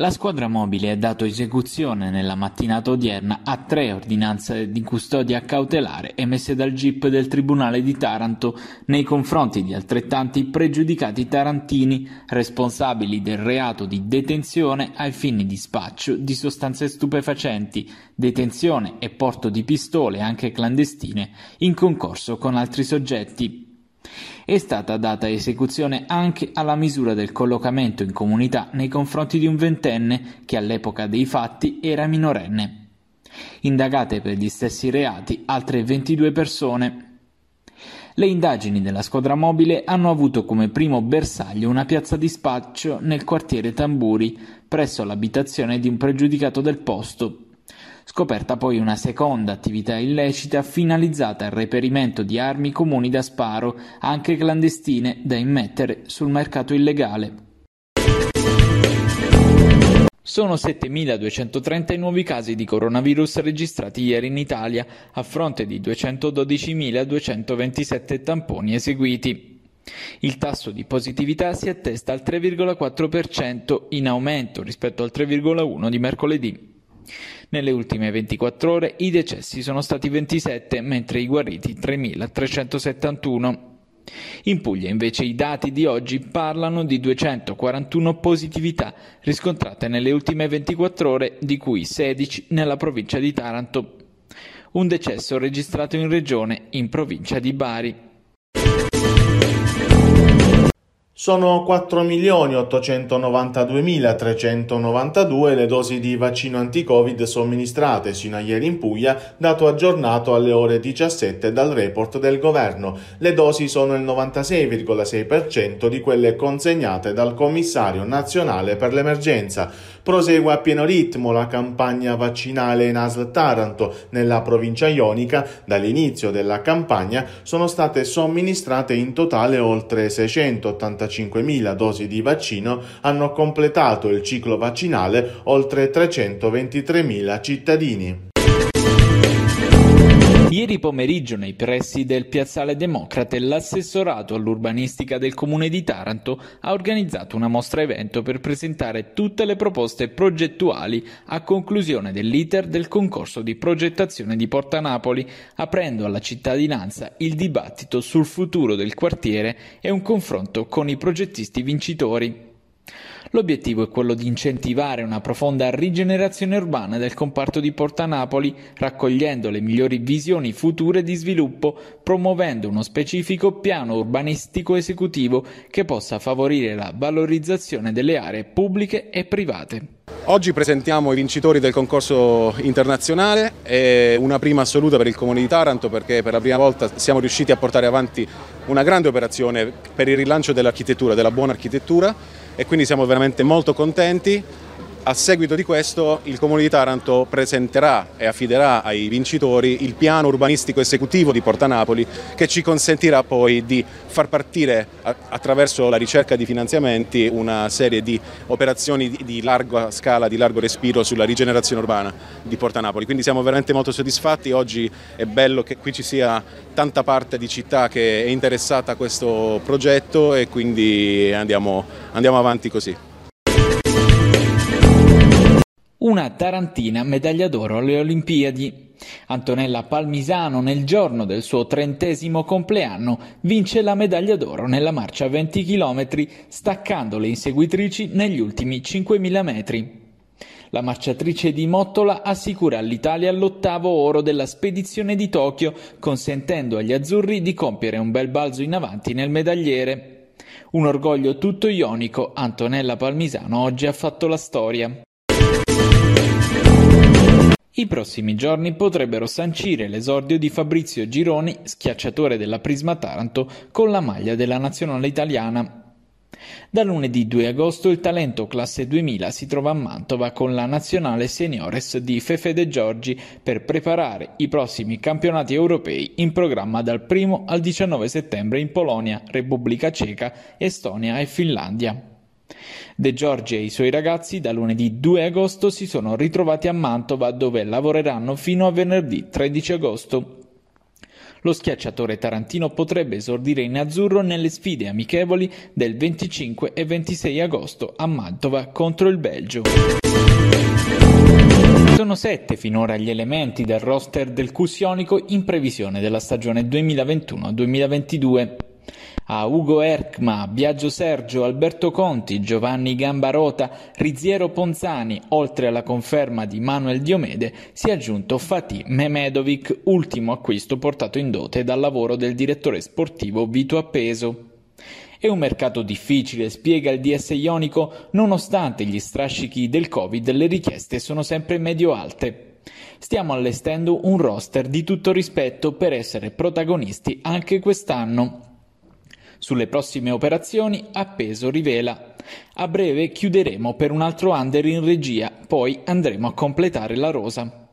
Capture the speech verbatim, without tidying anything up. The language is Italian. La squadra mobile ha dato esecuzione nella mattinata odierna a tre ordinanze di custodia cautelare emesse dal G I P del Tribunale di Taranto nei confronti di altrettanti pregiudicati tarantini responsabili del reato di detenzione ai fini di spaccio di sostanze stupefacenti, detenzione e porto di pistole anche clandestine in concorso con altri soggetti. È stata data esecuzione anche alla misura del collocamento in comunità nei confronti di un ventenne che all'epoca dei fatti era minorenne. Indagate per gli stessi reati altre ventidue persone. Le indagini della squadra mobile hanno avuto come primo bersaglio una piazza di spaccio nel quartiere Tamburi, presso l'abitazione di un pregiudicato del posto. Scoperta poi una seconda attività illecita finalizzata al reperimento di armi comuni da sparo, anche clandestine, da immettere sul mercato illegale. Sono settemiladuecentotrenta i nuovi casi di coronavirus registrati ieri in Italia, a fronte di duecentododicimiladuecentoventisette tamponi eseguiti. Il tasso di positività si attesta al tre virgola quattro per cento, in aumento rispetto al tre virgola uno per cento di mercoledì. Nelle ultime ventiquattro ore i decessi sono stati ventisette, mentre i guariti tremilatrecentosettantuno. In Puglia invece i dati di oggi parlano di duecentoquarantuno positività riscontrate nelle ultime ventiquattro ore, di cui sedici nella provincia di Taranto. Un decesso registrato in regione, in provincia di Bari. Sono quattro milioni ottocentonovantaduemilatrecentonovantadue le dosi di vaccino anti-Covid somministrate sino a ieri in Puglia, dato aggiornato alle ore diciassette dal report del governo. Le dosi sono il novantasei virgola sei per cento di quelle consegnate dal commissario nazionale per l'emergenza. Prosegue a pieno ritmo la campagna vaccinale in A S L Taranto. Nella provincia ionica, dall'inizio della campagna, sono state somministrate in totale oltre seicentottantacinquemila dosi di vaccino, hanno completato il ciclo vaccinale oltre trecentoventitremila cittadini. Ieri pomeriggio nei pressi del Piazzale Democrate l'assessorato all'urbanistica del Comune di Taranto ha organizzato una mostra evento per presentare tutte le proposte progettuali a conclusione dell'iter del concorso di progettazione di Porta Napoli, aprendo alla cittadinanza il dibattito sul futuro del quartiere e un confronto con i progettisti vincitori. L'obiettivo è quello di incentivare una profonda rigenerazione urbana del comparto di Porta Napoli, raccogliendo le migliori visioni future di sviluppo, promuovendo uno specifico piano urbanistico esecutivo che possa favorire la valorizzazione delle aree pubbliche e private. Oggi presentiamo i vincitori del concorso internazionale, è una prima assoluta per il Comune di Taranto perché per la prima volta siamo riusciti a portare avanti una grande operazione per il rilancio dell'architettura, della buona architettura, e quindi siamo veramente molto contenti. A seguito di questo il Comune di Taranto presenterà e affiderà ai vincitori il piano urbanistico esecutivo di Porta Napoli, che ci consentirà poi di far partire attraverso la ricerca di finanziamenti una serie di operazioni di larga scala, di largo respiro sulla rigenerazione urbana di Porta Napoli. Quindi siamo veramente molto soddisfatti. Oggi è bello che qui ci sia tanta parte di città che è interessata a questo progetto e quindi andiamo, andiamo avanti così. Una tarantina medaglia d'oro alle Olimpiadi. Antonella Palmisano, nel giorno del suo trentesimo compleanno, vince la medaglia d'oro nella marcia a venti chilometri, staccando le inseguitrici negli ultimi cinquemila metri. La marciatrice di Mottola assicura all'Italia l'ottavo oro della spedizione di Tokyo, consentendo agli azzurri di compiere un bel balzo in avanti nel medagliere. Un orgoglio tutto ionico, Antonella Palmisano oggi ha fatto la storia. I prossimi giorni potrebbero sancire l'esordio di Fabrizio Gironi, schiacciatore della Prisma Taranto, con la maglia della nazionale italiana. Da lunedì due agosto il talento classe duemila si trova a Mantova con la nazionale seniores di Fefe De Giorgi per preparare i prossimi campionati europei in programma dal primo al diciannove settembre in Polonia, Repubblica Ceca, Estonia e Finlandia. De Giorgi e i suoi ragazzi da lunedì due agosto si sono ritrovati a Mantova, dove lavoreranno fino a venerdì tredici agosto. Lo schiacciatore tarantino potrebbe esordire in azzurro nelle sfide amichevoli del venticinque e ventisei agosto a Mantova contro il Belgio. Sono sette finora gli elementi del roster del Cusionico in previsione della stagione duemilaventuno duemilaventidue. A Ugo Erkma, Biagio Sergio, Alberto Conti, Giovanni Gambarota, Rizziero Ponzani, oltre alla conferma di Manuel Diomede, si è aggiunto Fatih Memedovic, ultimo acquisto portato in dote dal lavoro del direttore sportivo Vito Appeso. È un mercato difficile, spiega il D S Ionico, nonostante gli strascichi del Covid le richieste sono sempre medio-alte. Stiamo allestendo un roster di tutto rispetto per essere protagonisti anche quest'anno. Sulle prossime operazioni Appeso rivela: a breve chiuderemo per un altro under in regia, poi andremo a completare la rosa.